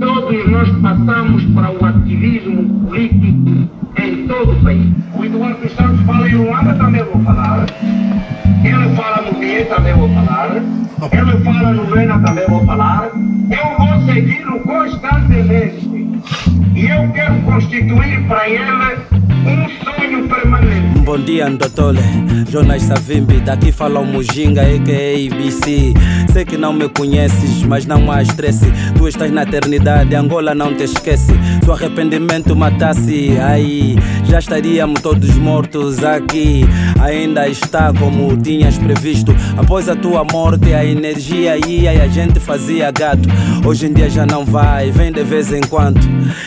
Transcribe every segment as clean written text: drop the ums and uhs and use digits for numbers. Todos nós passamos para o ativismo político em todo o país. O Eduardo Santos fala em Luanda, também vou falar. Ele fala no Bié, também vou falar. Ele fala no Lena, também vou falar. Eu vou segui-lo constantemente. E eu quero constituir para ele um sonho permanente. Bom dia, Andotole Jonas Savimbi, daqui fala o Mujinga, a.k.a. ABC. Sei que não me conheces, mas não há estresse. Tu estás na eternidade, Angola não te esquece. Se o arrependimento matasse, aí já estaríamos todos mortos aqui. Ainda está como tinhas previsto. Após a tua morte, a energia ia e a gente fazia gato. Hoje em dia já não vai, vem de vez em quando.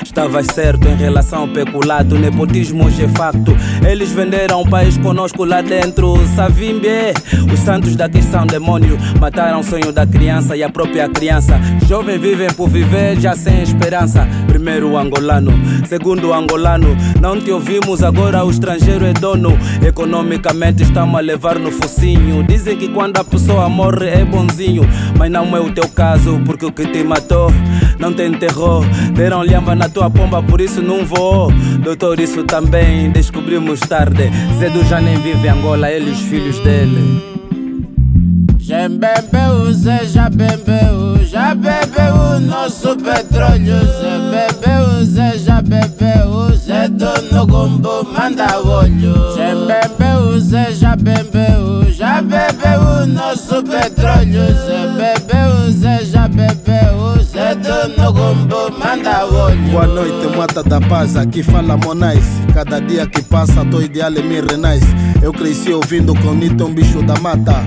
Estavas certo em relação ao peculado. O nepotismo hoje é facto. Eles venderam o país conosco lá dentro. Savimbe, os santos daqui são demônio. Mataram o sonho da criança e a própria criança. Jovens vivem por viver já sem esperança. Primeiro angolano, segundo angolano. Não te ouvimos, agora o estrangeiro é dono. Economicamente estamos a levar no focinho. Dizem que quando a pessoa morre é bonzinho, mas não é o teu caso, porque o que te matou não te enterrou. Deram lhamba na tua pomba, por isso não voou. Doutor, isso também descobrimos tarde. Zédu já nem vive em Angola, ele e os filhos dele. Já bebeu o nosso petróleo. Zé bebeu, Zé dono gombo, manda olho. Já bebeu o nosso petróleo. Zé bebeu, Zé dono gombo, manda olho. Boa noite, mata da paz, aqui fala Monais. Cada dia que passa, teu ideal me renais. Eu cresci ouvindo com Nito, um bicho da mata.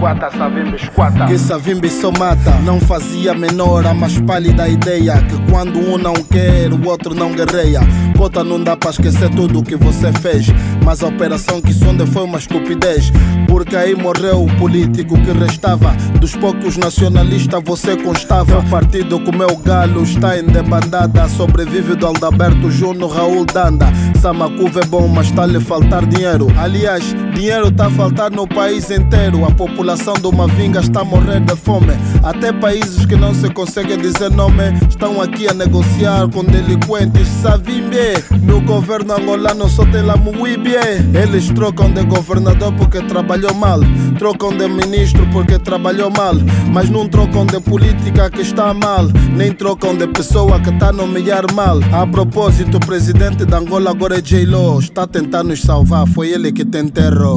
Que Savimbe só mata. Não fazia menor a mais pálida ideia que quando um não quer, o outro não guerreia. Bota, não dá pra esquecer tudo o que você fez, mas a operação que sonda foi uma estupidez. Porque aí morreu o político que restava. Dos poucos nacionalistas você constava. O partido com meu galo está em debandada. Sobrevive do Aldoberto, Juno Raul Danda. Samacuva é bom, mas está lhe faltar dinheiro. Aliás, dinheiro tá a faltar no país inteiro. A população do Mavinga está a morrer de fome. Até países que não se conseguem dizer nome estão aqui a negociar com delinquentes. Savimbe, no governo angolano só tem lamuíbe. Eles trocam de governador porque trabalhou mal, trocam de ministro porque trabalhou mal, mas não trocam de política que está mal, nem trocam de pessoa que está a nomear mal. A propósito, o presidente da Angola agora é JLo, está a tentar nos salvar, foi ele que te enterrou.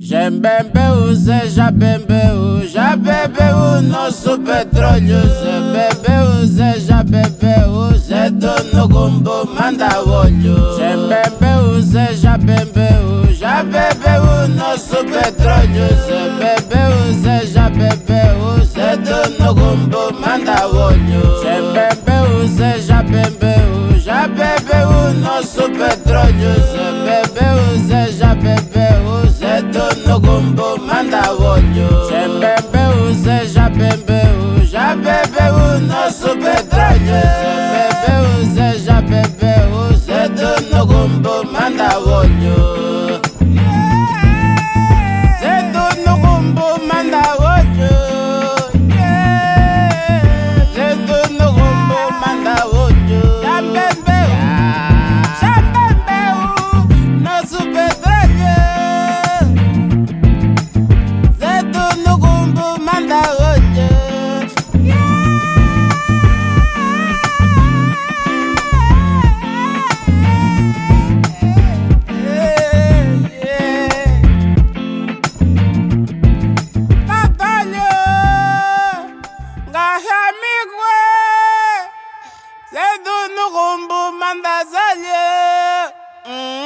Já bebeu o nosso petróleo. Já bebeu, Zé dono gombo, manda olho. Já bebeu o nosso petróleo. Já bebeu, Zé dono gombo, manda olho. Já bebeu, o nosso petróleo. Já bebeu, Zé dono gombo, manda olho. Já bebeu o nosso petróleo. Já bebeu, Zé dono gombo, manda olho. Zé dono gombo, manda olho. Zé dono gombo, manda olho. Já bebeu nosso petróleo. Zé dono gombo, manda olho. Zédu no gombo manda zalhe.